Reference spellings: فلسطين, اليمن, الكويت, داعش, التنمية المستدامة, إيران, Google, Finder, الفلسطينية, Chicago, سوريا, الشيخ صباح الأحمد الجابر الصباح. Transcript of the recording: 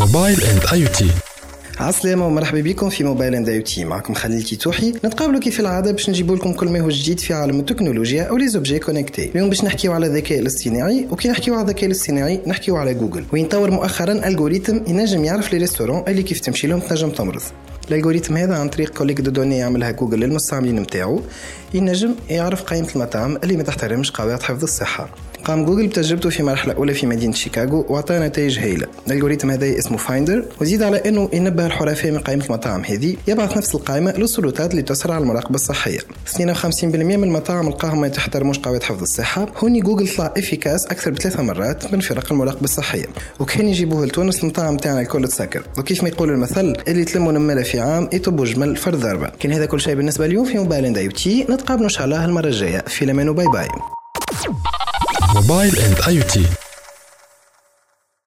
موبايل اند اي او تي. عسلامة ومرحبا بكم في موبايل اند اي او تي. معكم خليل كيتوحي. نتقابلوا كيف العاده باش نجيبوا لكم كل ما هو جديد في عالم التكنولوجيا او لي زوبجي كونيكتي. اليوم باش نحكيو على الذكاء الاصطناعي، وكي نحكيو على الذكاء الاصطناعي نحكيو على جوجل، وين طور مؤخرا الجوريثم ينجم يعرف لي ريستورون اللي كيف تمشي لهم تنجم تمرض. الالجوريثم هذا عن طريق كوليك دو دوني يعملها جوجل للمستعملين نتاعو، ينجم يعرف قائمه المطاعم اللي ما تحترمش قواعد حفظ الصحه. قام جوجل بتجربته في مرحلة أولى في مدينة شيكاغو وعطى نتائج هائلة. الالجوريثم هذا اسمه فايندر، وزيد على أنه ينبه الحرفاء من قائمة المطاعم هذه، يبعث نفس القائمة للسلطات اللي تسرع على المراقبة الصحية. 52% من المطاعم القاهمة ما تحترموش قواعد حفظ الصحة. هوني جوجل طلع إفكاس أكثر ب3 مرات من فرق المراقبة الصحية، وكان يجيبوه لتونس المطاعم تاعنا الكل تسكر. وكيف ما يقول المثل، اللي تلموا نملة في عام يطبوا جمل فرد ضربة. كان هذا كل شيء بالنسبة اليوم في موبايل اند اي او تي. نتقابلوا إن شاء الله المرة الجاية في لمانو. باي باي. موبايل اند اي او تي.